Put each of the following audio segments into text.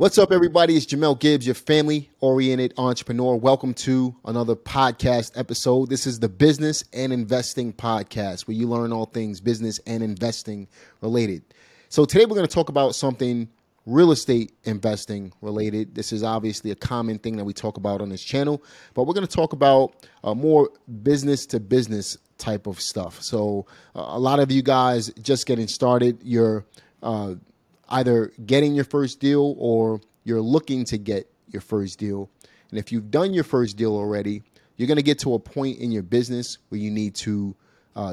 What's up, everybody? It's Jamel Gibbs, your family-oriented entrepreneur. Welcome to another podcast episode. This is the Business and Investing Podcast, where you learn all things business and investing related. So today we're going to talk about something real estate investing related. This is obviously a common thing that we talk about on this channel, but we're going to talk about more business-to-business type of stuff. So a lot of you guys just getting started, you're either getting your first deal or you're looking to get your first deal. And if you've done your first deal already, you're going to get to a point in your business where you need to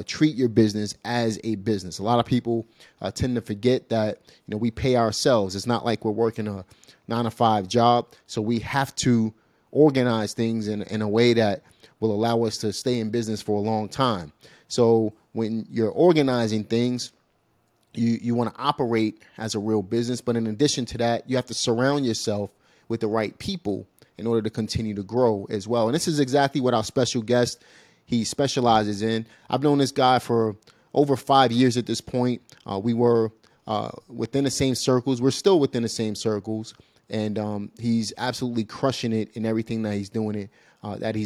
treat your business as a business. A lot of people tend to forget that, you know, we pay ourselves. It's not like we're working a 9-to-5 job. So we have to organize things in a way that will allow us to stay in business for a long time. So when you're organizing things, You want to operate as a real business, but in addition to that, you have to surround yourself with the right people in order to continue to grow as well. And this is exactly what our special guest, he specializes in. I've known this guy for over 5 years at this point. We were within the same circles. We're still within the same circles, and he's absolutely crushing it in everything that he's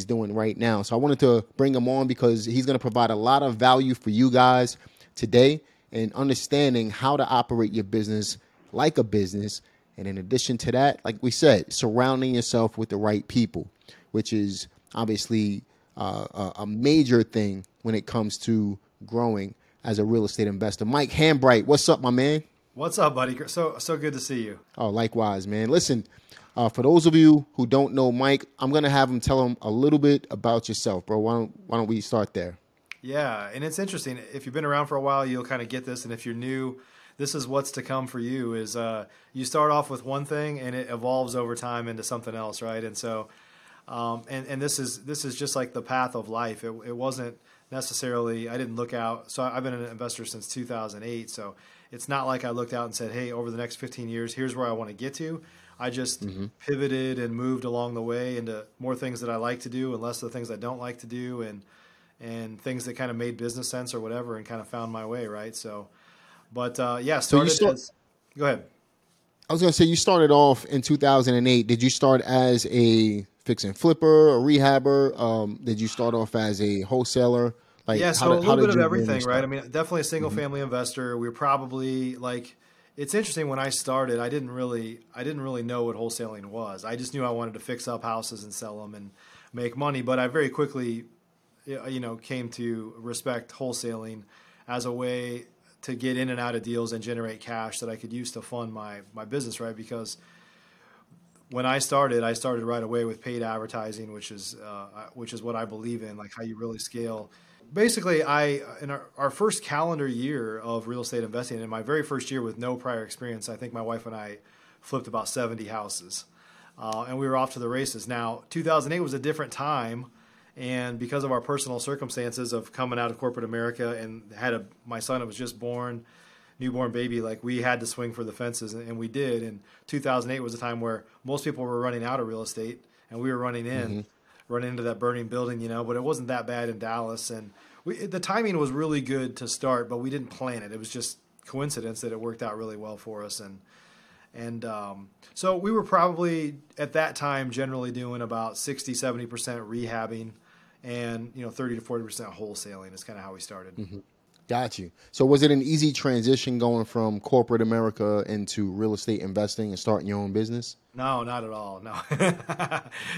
doing right now. So I wanted to bring him on because he's going to provide a lot of value for you guys today, and understanding how to operate your business like a business. And in addition to that, like we said, surrounding yourself with the right people, which is obviously a major thing when it comes to growing as a real estate investor. Mike Hambright, what's up, my man? What's up, buddy? So good to see you. Oh, likewise, man. Listen, for those of you who don't know Mike, I'm going to have him tell him a little bit about yourself, bro. Why don't we start there? Yeah, and it's interesting. If you've been around for a while, you'll kind of get this. And if you're new, this is what's to come for you is you start off with one thing and it evolves over time into something else, right? And so, and this is just like the path of life. It wasn't necessarily, I didn't look out. So I've been an investor since 2008. So it's not like I looked out and said, hey, over the next 15 years, here's where I want to get to. I just pivoted and moved along the way into more things that I like to do and less of the things I don't like to do. And things that kind of made business sense or whatever, and kind of found my way, right? So, but yeah, go ahead. I was going to say, you started off in 2008. Did you start as a fix and flipper, a rehabber? Did you start off as a wholesaler? Like, yeah, so a little bit of everything, right? I mean, definitely a single family investor. We were probably like, it's interesting. When I started, I didn't really know what wholesaling was. I just knew I wanted to fix up houses and sell them and make money. But I very quickly, you know, came to respect wholesaling as a way to get in and out of deals and generate cash that I could use to fund my business, right? Because when I started right away with paid advertising, which is what I believe in, like how you really scale. Basically, in our first calendar year of real estate investing, in my very first year with no prior experience, I think my wife and I flipped about 70 houses, and we were off to the races. Now, 2008 was a different time. And because of our personal circumstances of coming out of corporate America and my son was just born, newborn baby, like we had to swing for the fences, and we did. And 2008 was a time where most people were running out of real estate, and we were running into that burning building, you know, but it wasn't that bad in Dallas. And the timing was really good to start, but we didn't plan it. It was just coincidence that it worked out really well for us. And so we were probably at that time generally doing about 60, 70% rehabbing and, you know, 30 to 40% wholesaling is kind of how we started. Mm-hmm. Got you. So was it an easy transition going from corporate America into real estate investing and starting your own business? No, not at all. No,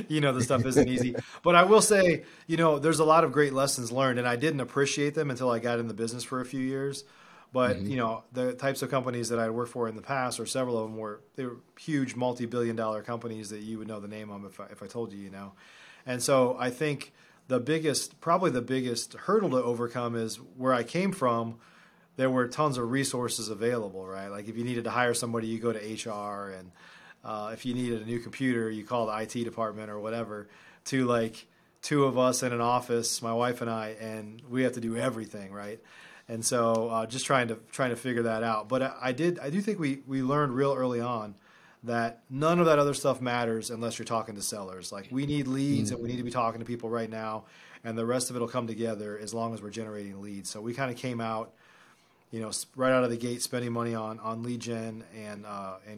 you know, the stuff isn't easy, but I will say, you know, there's a lot of great lessons learned, and I didn't appreciate them until I got in the business for a few years. But, you know, the types of companies that I worked for in the past, or several of them they were huge multi-billion-dollar companies that you would know the name of if I told you, you know. And so I think probably the biggest hurdle to overcome is where I came from, there were tons of resources available, right? Like if you needed to hire somebody, you go to HR, and if you needed a new computer, you call the IT department or whatever, to like two of us in an office, my wife and I, and we have to do everything, right? And so just trying to figure that out. But I do think we learned real early on that none of that other stuff matters unless you're talking to sellers. Like we need leads and we need to be talking to people right now, and the rest of it will come together as long as we're generating leads. So we kind of came out, you know, right out of the gate, spending money on lead gen and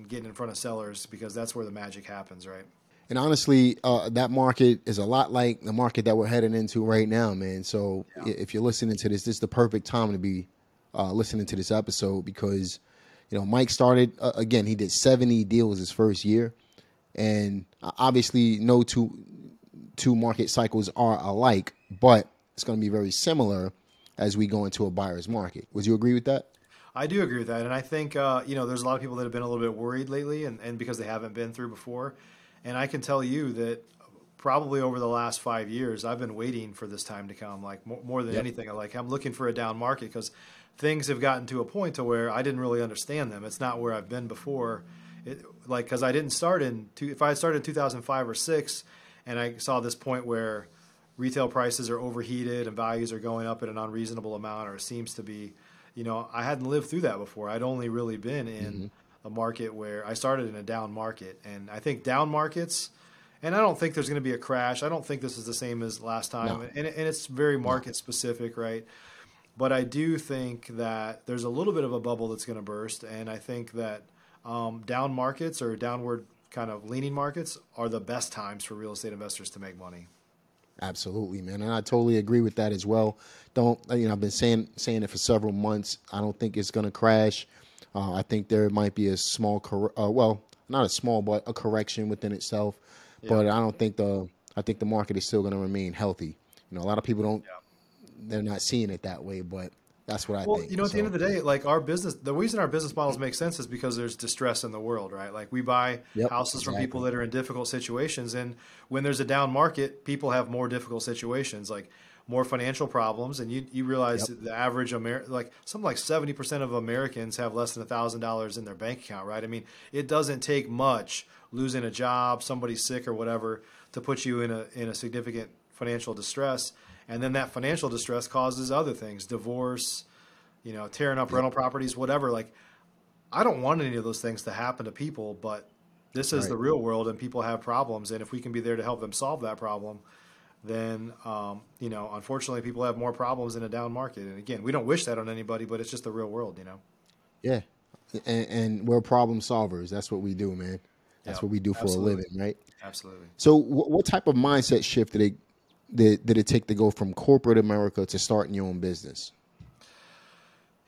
getting in front of sellers, because that's where the magic happens, right? And honestly, that market is a lot like the market that we're heading into right now, man. So if you're listening to this, this is the perfect time to be listening to this episode, because, you know, Mike started, again, he did 70 deals his first year. And obviously no two market cycles are alike, but it's going to be very similar as we go into a buyer's market. Would you agree with that? I do agree with that. And I think, you know, there's a lot of people that have been a little bit worried lately and because they haven't been through before. And I can tell you that probably over the last 5 years, I've been waiting for this time to come, like more than anything. Like, I'm looking for a down market because things have gotten to a point to where I didn't really understand them. It's not where I've been before. Because I didn't start if I had started in 2005 or 6 and I saw this point where retail prices are overheated and values are going up at an unreasonable amount, or it seems to be, you know, I hadn't lived through that before. I'd only really been in a market where I started in a down market. And I think down markets, and I don't think there's going to be a crash. I don't think this is the same as last time. No. And it's very market specific, right? But I do think that there's a little bit of a bubble that's going to burst. And I think that down markets or downward kind of leaning markets are the best times for real estate investors to make money. Absolutely, man. And I totally agree with that as well. I've been saying it for several months. I don't think it's going to crash. I think there might be a small, not a small, but a correction within itself. Yeah. But I think the market is still going to remain healthy. You know, a lot of people they're not seeing it that way, but that's what I think. You know, at the end of the day, like the reason our business models make sense is because there's distress in the world, right? Like we buy houses from people that are in difficult situations. And when there's a down market, people have more difficult situations, like more financial problems. And you realize that the average something like 70% of Americans have less than $1,000 in their bank account, right? I mean, it doesn't take much, losing a job, somebody sick or whatever, to put you in a significant financial distress. And then that financial distress causes other things, divorce, you know, tearing up rental properties, whatever. Like, I don't want any of those things to happen to people, but this is the real world and people have problems. And if we can be there to help them solve that problem, then, you know, unfortunately people have more problems in a down market. And again, we don't wish that on anybody, but it's just the real world, you know? Yeah. And we're problem solvers. That's what we do, man. That's what we do for a living, right? Absolutely. So what type of mindset shift did it take to go from corporate America to starting your own business?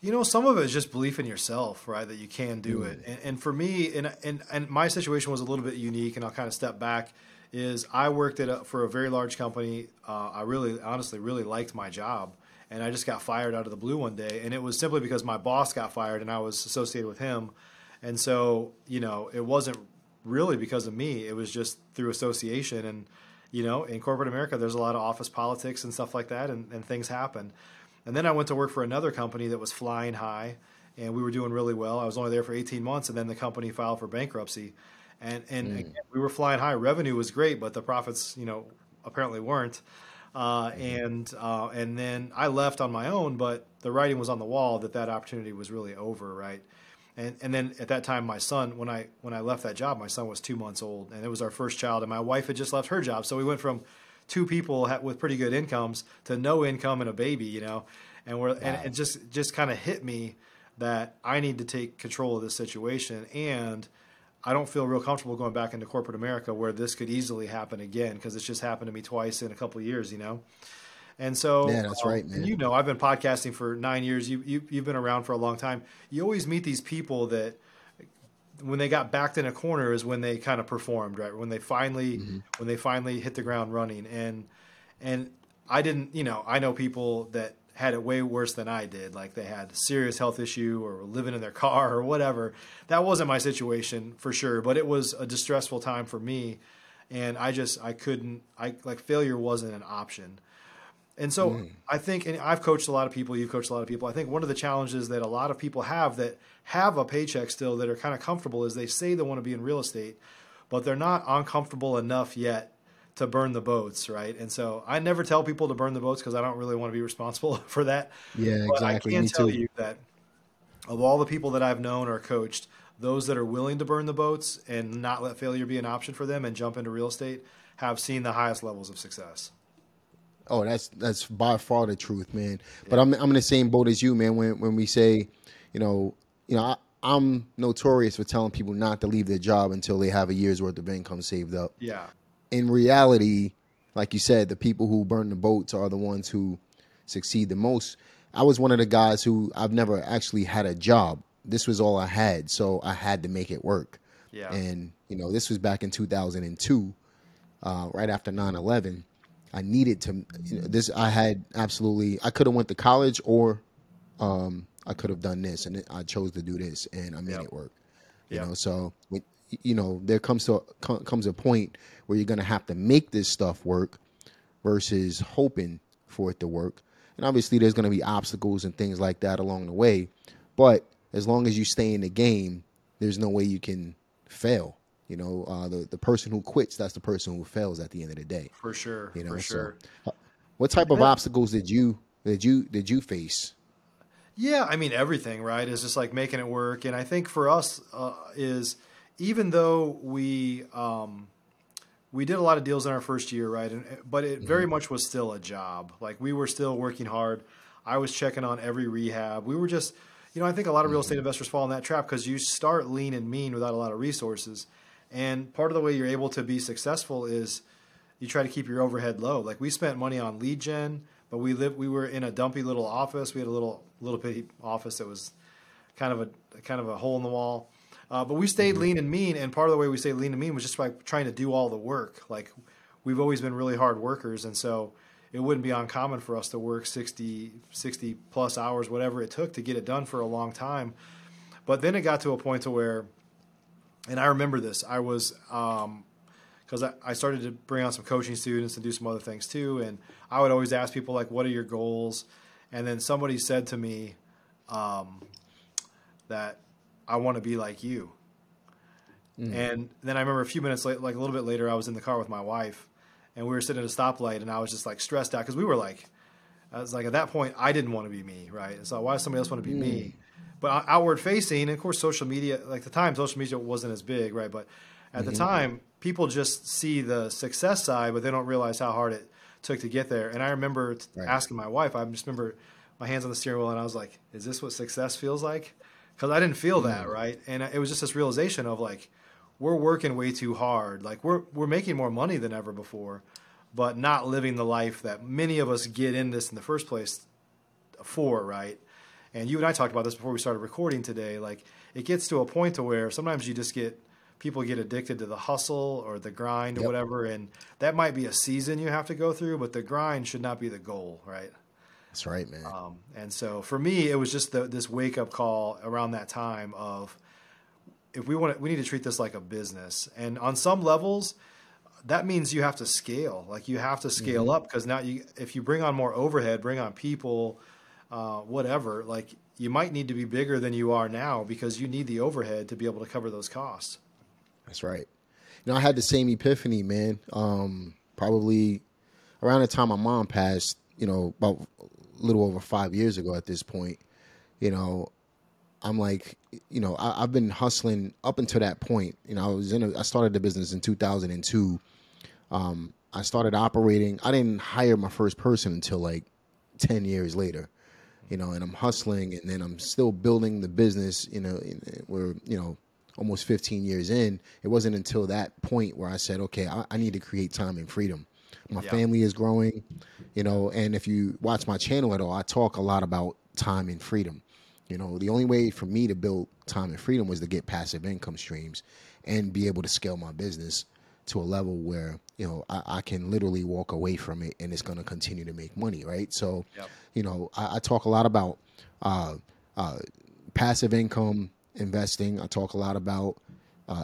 You know, some of it is just belief in yourself, right? That you can do it. And for me, and my situation was a little bit unique, and I'll kind of step back, is I worked for a very large company. I honestly really liked my job, and I just got fired out of the blue one day. And it was simply because my boss got fired and I was associated with him. And so, you know, it wasn't really because of me. It was just through association. And you know, in corporate America, there's a lot of office politics and stuff like that, and things happen. And then I went to work for another company that was flying high, and we were doing really well. I was only there for 18 months, and then the company filed for bankruptcy. And again, we were flying high. Revenue was great, but the profits, you know, apparently weren't. And then I left on my own, but the writing was on the wall that opportunity was really over, right? And then at that time, my son, when I left that job, my son was 2 months old, and it was our first child, and my wife had just left her job. So we went from two people with pretty good incomes to no income and a baby, you know, and and it just kind of hit me that I need to take control of this situation. And I don't feel real comfortable going back into corporate America where this could easily happen again, because it's just happened to me twice in a couple of years, you know. And so, yeah, that's right, man. You know, I've been podcasting for 9 years. You've been around for a long time. You always meet these people that when they got backed in a corner is when they kind of performed, right? When they finally hit the ground running. And I didn't, you know, I know people that had it way worse than I did. Like they had a serious health issue or were living in their car or whatever. That wasn't my situation for sure, but it was a distressful time for me. And failure wasn't an option. And so I think, and I've coached a lot of people, you've coached a lot of people. I think one of the challenges that a lot of people have that have a paycheck still that are kind of comfortable is they say they want to be in real estate, but they're not uncomfortable enough yet to burn the boats, right? And so I never tell people to burn the boats because I don't really want to be responsible for that. Yeah, but exactly. I can tell you that of all the people that I've known or coached, those that are willing to burn the boats and not let failure be an option for them and jump into real estate have seen the highest levels of success. Oh, that's by far the truth, man. Yeah. But I'm in the same boat as you, man. When we say, you know, I'm notorious for telling people not to leave their job until they have a year's worth of income saved up. Yeah. In reality, like you said, the people who burn the boats are the ones who succeed the most. I was one of the guys who I've never actually had a job. This was all I had, so I had to make it work. Yeah. And this was back in 2002, right after 9/11. I needed to. I could have went to college, or I could have done this, and I chose to do this, and I made it work. So there comes a point where you're gonna have to make this stuff work versus hoping for it to work. And obviously, there's gonna be obstacles and things like that along the way. But as long as you stay in the game, there's no way you can fail. The person who quits, that's the person who fails at the end of the day. For sure. For sure. So, what type of obstacles did you face? Yeah, I mean, everything, right? It's just like making it work. And I think for us is, even though we did a lot of deals in our first year, right? But it very much was still a job. Like, we were still working hard. I was checking on every rehab. We were just, I think a lot of real estate investors fall in that trap, because you start lean and mean without a lot of resources. And part of the way you're able to be successful is you try to keep your overhead low. Like, we spent money on lead gen, but we were in a dumpy little office. We had a little bitty office that was kind of a hole in the wall. But we stayed lean and mean. And part of the way we stayed lean and mean was just by trying to do all the work. Like, we've always been really hard workers. And so it wouldn't be uncommon for us to work 60 plus hours, whatever it took to get it done for a long time. But then it got to a point to where, and I remember this, I was, because I started to bring on some coaching students and do some other things too. And I would always ask people, like, what are your goals? And then somebody said to me that, I want to be like you. Mm. And then I remember a few minutes later, like a little bit later, I was in the car with my wife, and we were sitting at a stoplight, and I was just like stressed out, because we were like, I was like, at that point, I didn't want to be me, right? And so why does somebody else want to be me? But outward facing, and of course, social media, like the time, social media wasn't as big, right? But at the time, people just see the success side, but they don't realize how hard it took to get there. And I remember asking my wife, I just remember my hands on the steering wheel, and I was like, is this what success feels like? Because I didn't feel that, right? And it was just this realization of, like, we're working way too hard. Like, we're making more money than ever before, but not living the life that many of us get in this in the first place for, right? And you and I talked about this before we started recording today. Like, it gets to a point to where sometimes you just people get addicted to the hustle or the grind or whatever. And that might be a season you have to go through, but the grind should not be the goal, right? That's right, man. And so for me, it was just this wake-up call around that time of, if we need to treat this like a business. And on some levels, that means you have to scale. Like, you have to scale up, because now if you bring on more overhead, bring on people, whatever, like, you might need to be bigger than you are now, because you need the overhead to be able to cover those costs. That's right. I had the same epiphany, man. Probably around the time my mom passed, about a little over 5 years ago at this point, I'm like, I've been hustling up until that point. I started the business in 2002. I started operating. I didn't hire my first person until like 10 years later, and I'm hustling, and then I'm still building the business, we're, almost 15 years in. It wasn't until that point where I said, okay, I need to create time and freedom. My family is growing, and if you watch my channel at all, I talk a lot about time and freedom. The only way for me to build time and freedom was to get passive income streams and be able to scale my business to a level where, I can literally walk away from it and it's going to continue to make money. Right. So, I talk a lot about passive income investing. I talk a lot about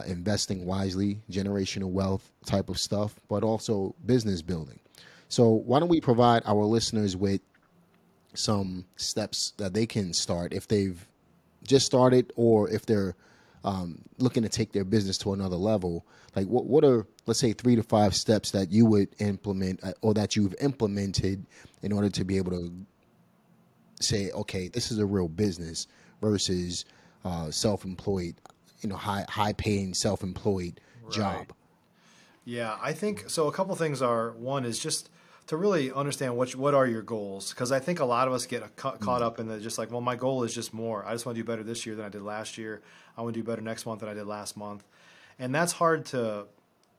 investing wisely, generational wealth type of stuff, but also business building. So why don't we provide our listeners with some steps that they can start if they've just started, or if they're looking to take their business to another level? Like, what are, let's say, 3 to 5 steps that you would implement, or that you've implemented, in order to be able to say, okay, this is a real business versus self-employed, high-paying self-employed job. Yeah, I think so. A couple things are, one is just to really understand what are your goals, because I think a lot of us get caught up in the just like, well, my goal is just more. I just want to do better this year than I did last year. I want to do better next month than I did last month. And that's hard to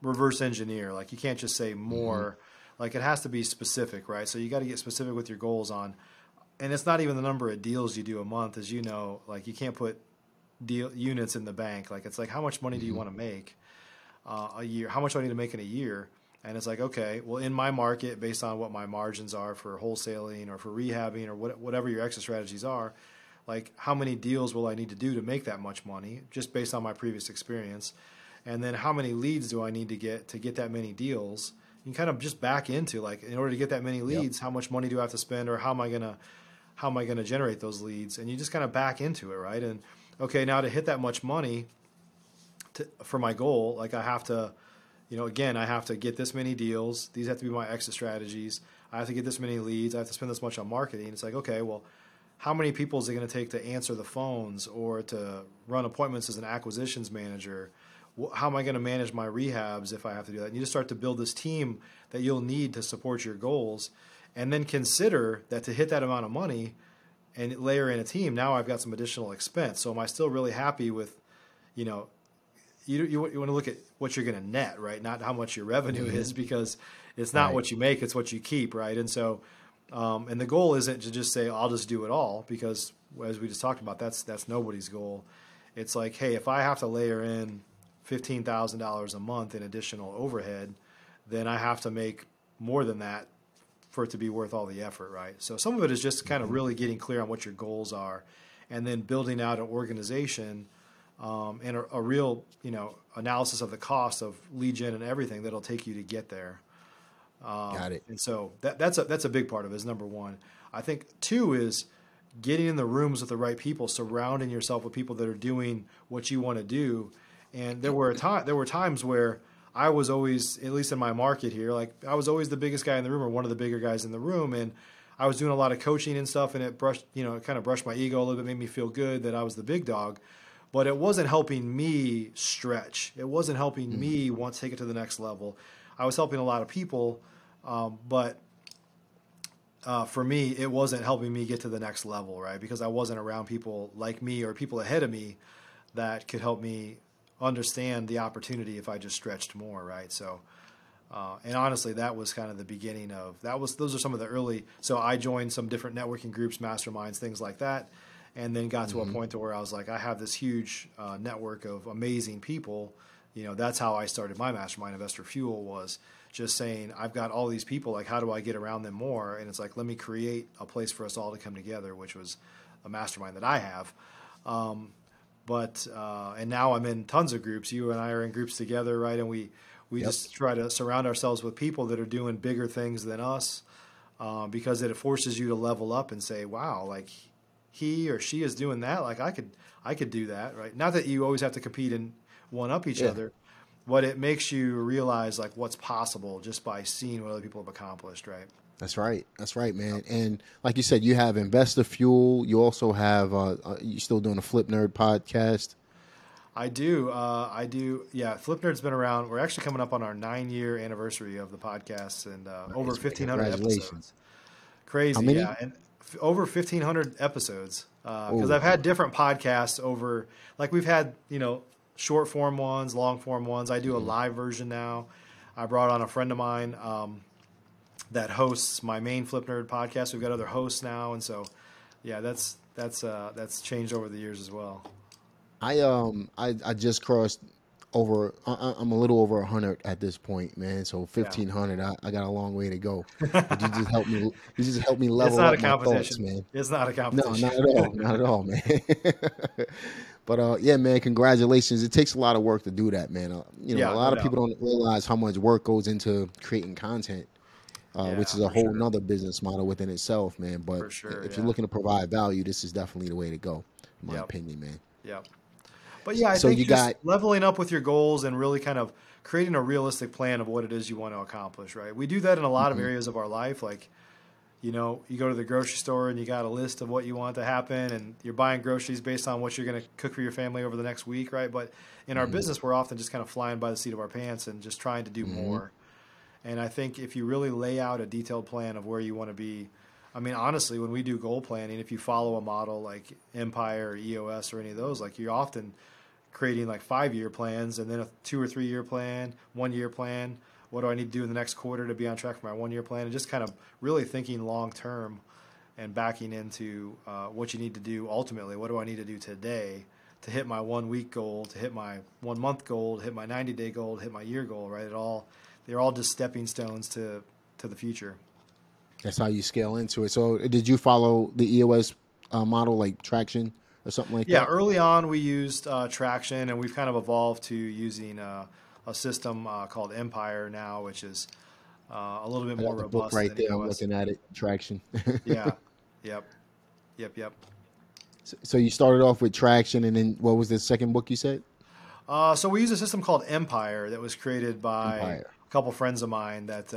reverse engineer. Like, you can't just say more. Mm-hmm. Like, it has to be specific, right? So you got to get specific with your goals on. And it's not even the number of deals you do a month. As you know, like, you can't put deal units in the bank. Like, it's like, how much money do you want to make a year? How much do I need to make in a year? And it's like, okay, well, in my market, based on what my margins are for wholesaling or for rehabbing or whatever your exit strategies are, like, how many deals will I need to do to make that much money, just based on my previous experience? And then how many leads do I need to get that many deals? You can kind of just back into, like, in order to get that many leads, how much money do I have to spend, or how am I going to generate those leads? And you just kind of back into it, right? And okay, now to hit that much money for my goal, like, I have to, you know, again, I have to get this many deals. These have to be my exit strategies. I have to get this many leads. I have to spend this much on marketing. It's like, okay, well, how many people is it going to take to answer the phones or to run appointments as an acquisitions manager? How am I going to manage my rehabs if I have to do that? And you just start to build this team that you'll need to support your goals, and then consider that to hit that amount of money and layer in a team, now I've got some additional expense. So am I still really happy with, you know, you want to look at what you're going to net, right? Not how much your revenue is, because it's not what you make, it's what you keep, right? And so, and the goal isn't to just say, I'll just do it all, because as we just talked about, that's nobody's goal. It's like, hey, if I have to layer in $15,000 a month in additional overhead, then I have to make more than that for it to be worth all the effort, right? So some of it is just kind of really getting clear on what your goals are, and then building out an organization and a real, you know, analysis of the cost of lead gen and everything that'll take you to get there. Got it. And so that's a big part of it, is number one. I think two is getting in the rooms with the right people, surrounding yourself with people that are doing what you want to do. And there were times where I was always, at least in my market here, like, I was always the biggest guy in the room, or one of the bigger guys in the room. And I was doing a lot of coaching and stuff, and it kind of brushed my ego a little bit, made me feel good that I was the big dog, but it wasn't helping me stretch. It wasn't helping me want to take it to the next level. I was helping a lot of people, but for me, it wasn't helping me get to the next level, right? Because I wasn't around people like me or people ahead of me that could help me understand the opportunity if I just stretched more, right? So, and honestly, that was kind of the beginning of that. Those are some of the early. So I joined some different networking groups, masterminds, things like that, and then got to a point to where I was like, I have this huge network of amazing people. You know, that's how I started my mastermind, Investor Fuel, was just saying, I've got all these people. Like, how do I get around them more? And it's like, let me create a place for us all to come together, which was a mastermind that I have. And now I'm in tons of groups. You and I are in groups together, right? And we just try to surround ourselves with people that are doing bigger things than us, because it forces you to level up and say, wow, like, he or she is doing that. Like, I could do that, right? Not that you always have to compete and one up each other, but it makes you realize, like, what's possible just by seeing what other people have accomplished, right? That's right. That's right, man. And like you said, you have Investor Fuel. You also have, you're still doing a FlipNerd podcast. I do. Yeah, FlipNerd's been around. We're actually coming up on our 9-year anniversary of the podcast, and over 1,500 episodes. Crazy. How many? Yeah. And over 1,500 episodes. Because I've had different podcasts over, like, we've had, you know, short form ones, long form ones. I do a live version now. I brought on a friend of mine, that hosts my main FlipNerd podcast. We've got other hosts now, and so, yeah, that's changed over the years as well. I just crossed over. I'm a little over 100 at this point, man. So 1,500. Yeah. I got a long way to go. But you just helped me. You just helped me level up my thoughts, man. It's not a competition. No, not at all. Not at all, man. But yeah, man, congratulations. It takes a lot of work to do that, man. A lot of people don't realize how much work goes into creating content. Which is a whole nother business model within itself, man. But if you're looking to provide value, this is definitely the way to go, in my opinion, man. Yeah. But yeah, I think you got leveling up with your goals and really kind of creating a realistic plan of what it is you want to accomplish, right? We do that in a lot of areas of our life. Like, you know, you go to the grocery store and you got a list of what you want to happen, and you're buying groceries based on what you're going to cook for your family over the next week, right? But in our business, we're often just kind of flying by the seat of our pants and just trying to do more. And I think if you really lay out a detailed plan of where you want to be, I mean, honestly, when we do goal planning, if you follow a model like Empire or EOS or any of those, like you're often creating like 5-year plans and then a 2 or 3 year plan, 1 year plan. What do I need to do in the next quarter to be on track for my 1 year plan? And just kind of really thinking long term and backing into what you need to do ultimately. What do I need to do today to hit my 1 week goal, to hit my 1 month goal, to hit my 90 day goal, to hit my year goal, right? They're all just stepping stones to the future. That's how you scale into it. So did you follow the EOS model, like Traction or something like that? Yeah, early on we used Traction, and we've kind of evolved to using a system called Empire now, which is a little bit more robust. The book right there, I'm looking at it, Traction. Yeah, yep. So you started off with Traction, and then what was the second book you said? So we use a system called Empire that was created by a couple friends of mine that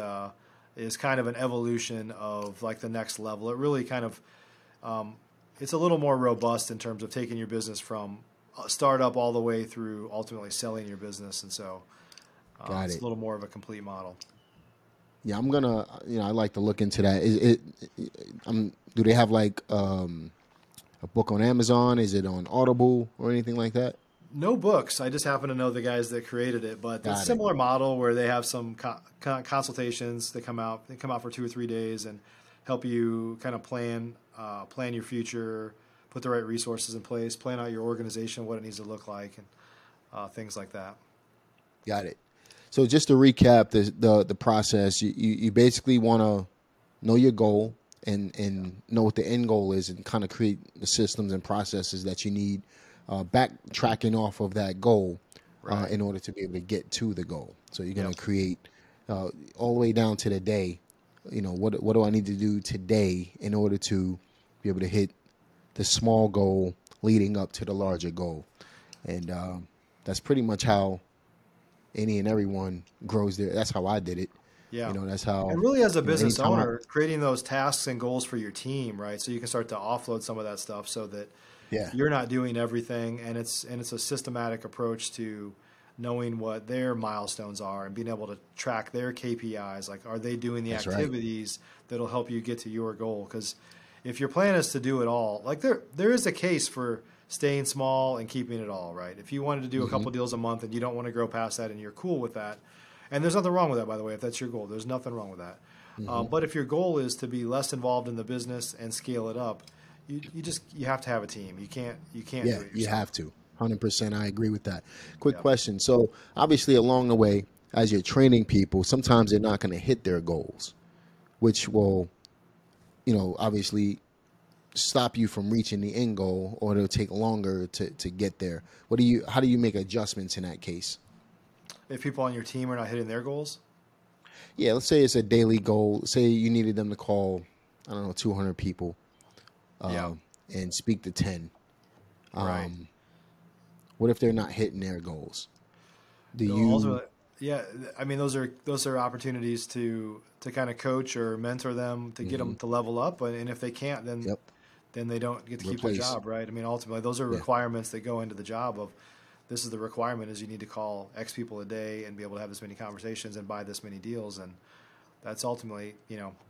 is kind of an evolution of like the next level. It really kind of, it's a little more robust in terms of taking your business from a startup all the way through ultimately selling your business. And so it's a little more of a complete model. Yeah, I'm going to, I like to look into that. Do they have like a book on Amazon? Is it on Audible or anything like that? No books. I just happen to know the guys that created it, but it's a similar model where they have some consultations that come out. They come out for 2 or 3 days and help you kind of plan your future, put the right resources in place, plan out your organization, what it needs to look like, and things like that. Got it. So just to recap the process, you basically want to know your goal and know what the end goal is and kind of create the systems and processes that you need. Backtracking off of that goal in order to be able to get to the goal. So you're going to create all the way down to the day, what do I need to do today in order to be able to hit the small goal leading up to the larger goal. And that's pretty much how any and everyone grows there. That's how I did it. Yeah. That's how. And really as a business owner, creating those tasks and goals for your team, right? So you can start to offload some of that stuff so that you're not doing everything, and it's a systematic approach to knowing what their milestones are and being able to track their KPIs. Like, are they doing the activities that'll help you get to your goal? Because if your plan is to do it all, like there is a case for staying small and keeping it all, right? If you wanted to do a couple deals a month and you don't want to grow past that and you're cool with that, and there's nothing wrong with that, by the way, if that's your goal, there's nothing wrong with that. But if your goal is to be less involved in the business and scale it up, You have to have a team. You can't. Yeah, do it yourself. You have to. 100%. I agree with that. Quick question. So obviously, along the way, as you're training people, sometimes they're not going to hit their goals, which will, obviously, stop you from reaching the end goal, or it'll take longer to get there. How do you make adjustments in that case? If people on your team are not hitting their goals? Yeah. Let's say it's a daily goal. Say you needed them to call, 200 people. And speak to 10. What if they're not hitting their goals? Those are opportunities to kind of coach or mentor them to get them to level up. And if they can't, then then they don't get to keep their job, right? I mean, ultimately, those are requirements that go into the job of this is the requirement is you need to call X people a day and be able to have this many conversations and buy this many deals. And that's ultimately,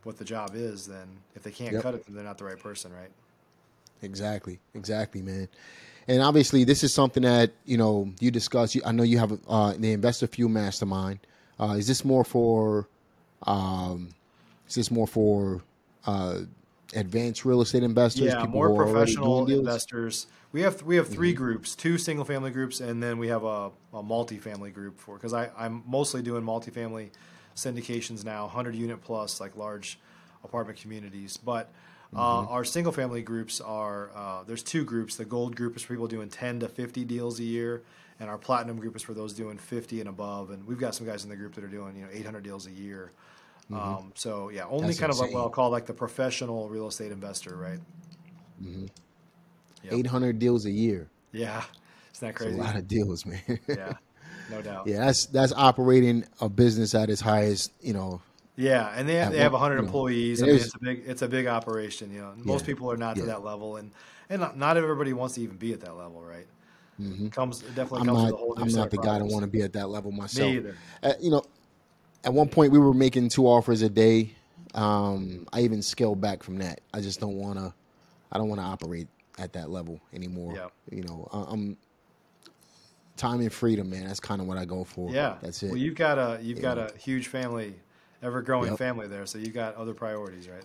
what the job is. Then if they can't cut it, then they're not the right person, right? Exactly, man. And obviously, this is something that you discuss. I know you have the Investor Fuel Mastermind. Is this more for advanced real estate investors? Yeah, people more professional investors. We have three groups: two single family groups, and then we have a multifamily group because I'm mostly doing multifamily syndications now, 100-unit plus, like large apartment communities. But our single family groups are, there's two groups. The gold group is for people doing 10 to 50 deals a year. And our platinum group is for those doing 50 and above. And we've got some guys in the group that are doing, 800 deals a year. That's kind of what I'll call like the professional real estate investor, right? 800 deals a year. Yeah. Isn't that crazy? That's a lot of deals, man. Yeah. No doubt. Yeah, that's operating a business at its highest, Yeah, and they have 100 employees. I mean, it's a big operation, Most people are not to that level, and not everybody wants to even be at that level, right? It definitely comes with a whole new set of problems. I'm not the guy to want to be at that level myself. Me either. At one point, we were making 2 offers a day. I even scaled back from that. I just don't want to. I don't want to operate at that level anymore. Yeah. You know, time and freedom, man. That's kind of what I go for. Yeah, that's it. Well, you've got a huge family, ever-growing family there, so you got other priorities, right?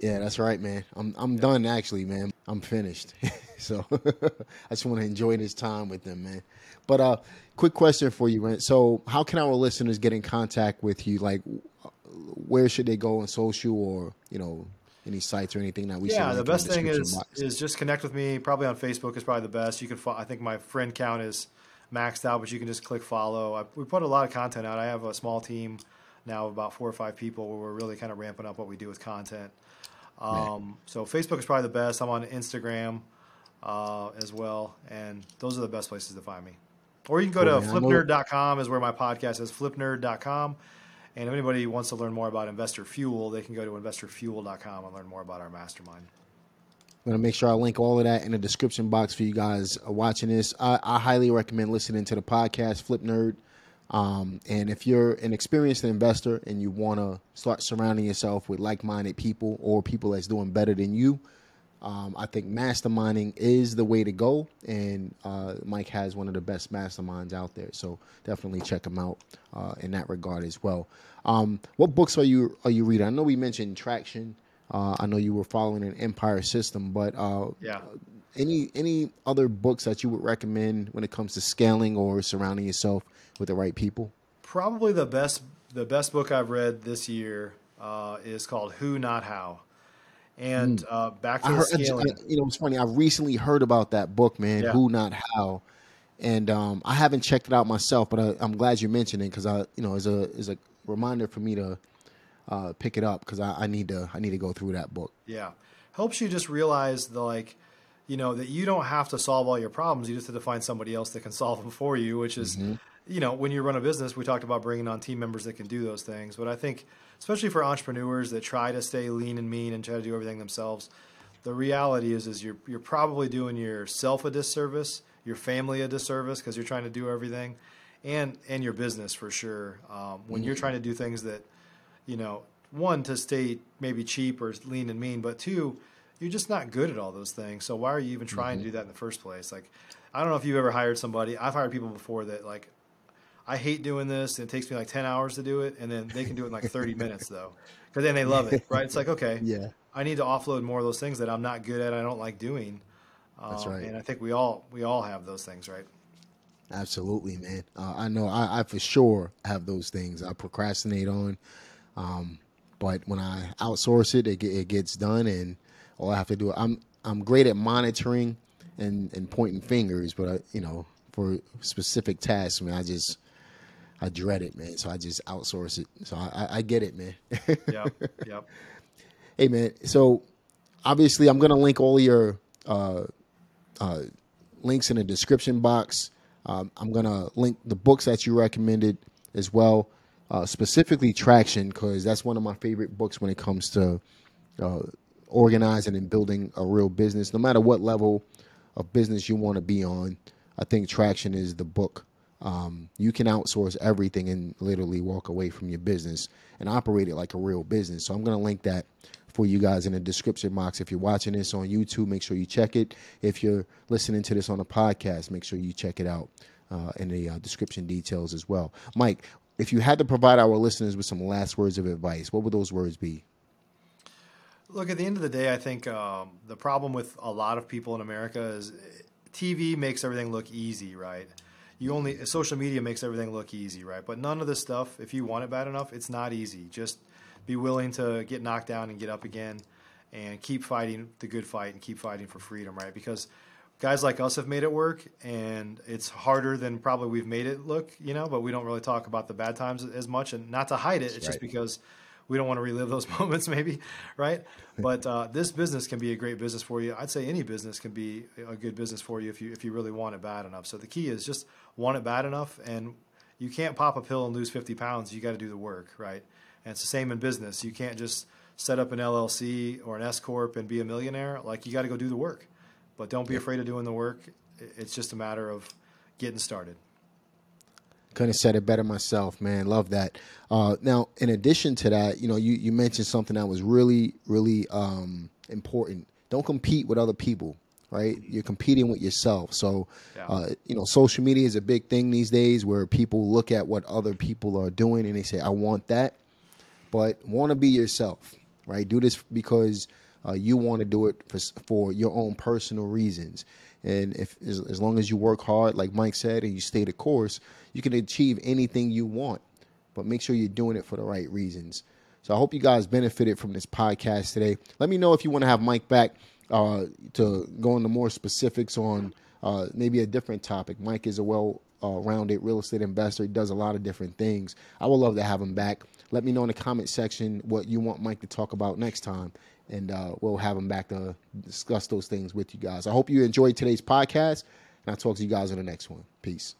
Yeah, that's right, man. I'm done actually, man. I'm finished. So I just want to enjoy this time with them, man. But quick question for you, Brent. So how can our listeners get in contact with you? Like, where should they go on social, or you know, any sites or anything that we should? Yeah, the best thing is just connect with me. Probably on Facebook is probably the best. You can I think my friend count is maxed out, but you can just click follow. We put a lot of content out. I have a small team now of about 4 or 5 people where we're really kind of ramping up what we do with content. So Facebook is probably the best. I'm on Instagram as well. And those are the best places to find me. Or you can go to FlipNerd.com is where my podcast is, FlipNerd.com. And if anybody wants to learn more about Investor Fuel, they can go to InvestorFuel.com and learn more about our mastermind. I'm going to make sure I link all of that in the description box for you guys watching this. I highly recommend listening to the podcast, FlipNerd. And if you're an experienced investor and you want to start surrounding yourself with like-minded people or people that's doing better than you, I think masterminding is the way to go. And Mike has one of the best masterminds out there, so definitely check him out in that regard as well. What books are you reading? I know we mentioned Traction. I know you were following an Empire system, but any other books that you would recommend when it comes to scaling or surrounding yourself with the right people? Probably the best book I've read this year is called Who Not How. And back to scaling. You know, it's funny. I recently heard about that book, man, Who Not How. And I haven't checked it out myself, but I'm glad you mentioned it because is a reminder for me to pick it up because I need to go through that book. Yeah, helps you just realize that you don't have to solve all your problems. You just have to find somebody else that can solve them for you, which is, you know, when you run a business, we talked about bringing on team members that can do those things. But I think, especially for entrepreneurs that try to stay lean and mean and try to do everything themselves, the reality is you're probably doing yourself a disservice, your family a disservice, because you're trying to do everything, and your business for sure. When you're trying to do things that, you know, one, to stay maybe cheap or lean and mean, but two, you're just not good at all those things. So why are you even trying to do that in the first place? Like, I don't know if you've ever hired somebody. I've hired people before that, like, I hate doing this. And it takes me like 10 hours to do it. And then they can do it in like 30 minutes though. Cause then they love it. Right. It's like, okay, yeah, I need to offload more of those things that I'm not good at. I don't like doing. That's right. And I think we all have those things, right? Absolutely, man. I know I for sure have those things I procrastinate on. But when I outsource it, it gets done and all I have to do, I'm great at monitoring and pointing fingers, but for specific tasks, man, I dread it, man. So I just outsource it. So I get it, man. Yep. Hey, man. So obviously I'm going to link all your links in the description box. I'm going to link the books that you recommended as well, specifically Traction, because that's one of my favorite books when it comes to organizing and building a real business. No matter what level of business you want to be on, I think Traction is the book. You can outsource everything and literally walk away from your business and operate it like a real business. So I'm going to link that for you guys in the description box. If you're watching this on YouTube, make sure you check it. If you're listening to this on a podcast, make sure you check it out in the description details as well. Mike, if you had to provide our listeners with some last words of advice, what would those words be? Look, at the end of the day, I think the problem with a lot of people in America is TV makes everything look easy, right? Social media makes everything look easy, right? But none of this stuff, if you want it bad enough, it's not easy. Just be willing to get knocked down and get up again and keep fighting the good fight and keep fighting for freedom, right? Because guys like us have made it work and it's harder than probably we've made it look, but we don't really talk about the bad times as much, and not to hide it. It's just because we don't want to relive those moments maybe, right? But this business can be a great business for you. I'd say any business can be a good business for you if you really want it bad enough. So the key is just want it bad enough, and you can't pop a pill and lose 50 pounds. You got to do the work, right? And it's the same in business. You can't just set up an LLC or an S-Corp and be a millionaire. Like, you got to go do the work. But don't be afraid of doing the work. It's just a matter of getting started. Couldn't have said it better myself, man. Love that. Now, in addition to that, you know, you mentioned something that was really, really important. Don't compete with other people, right? You're competing with yourself. So, you know, social media is a big thing these days where people look at what other people are doing and they say, I want that, but want to be yourself, right? Do this because you want to do it for your own personal reasons. And if as long as you work hard, like Mike said, and you stay the course, you can achieve anything you want, but make sure you're doing it for the right reasons. So I hope you guys benefited from this podcast today. Let me know if you want to have Mike back to go into more specifics on maybe a different topic. Mike is a well-rounded real estate investor. He does a lot of different things. I would love to have him back. Let me know in the comment section what you want Mike to talk about next time. And we'll have him back to discuss those things with you guys. I hope you enjoyed today's podcast, and I'll talk to you guys on the next one. Peace.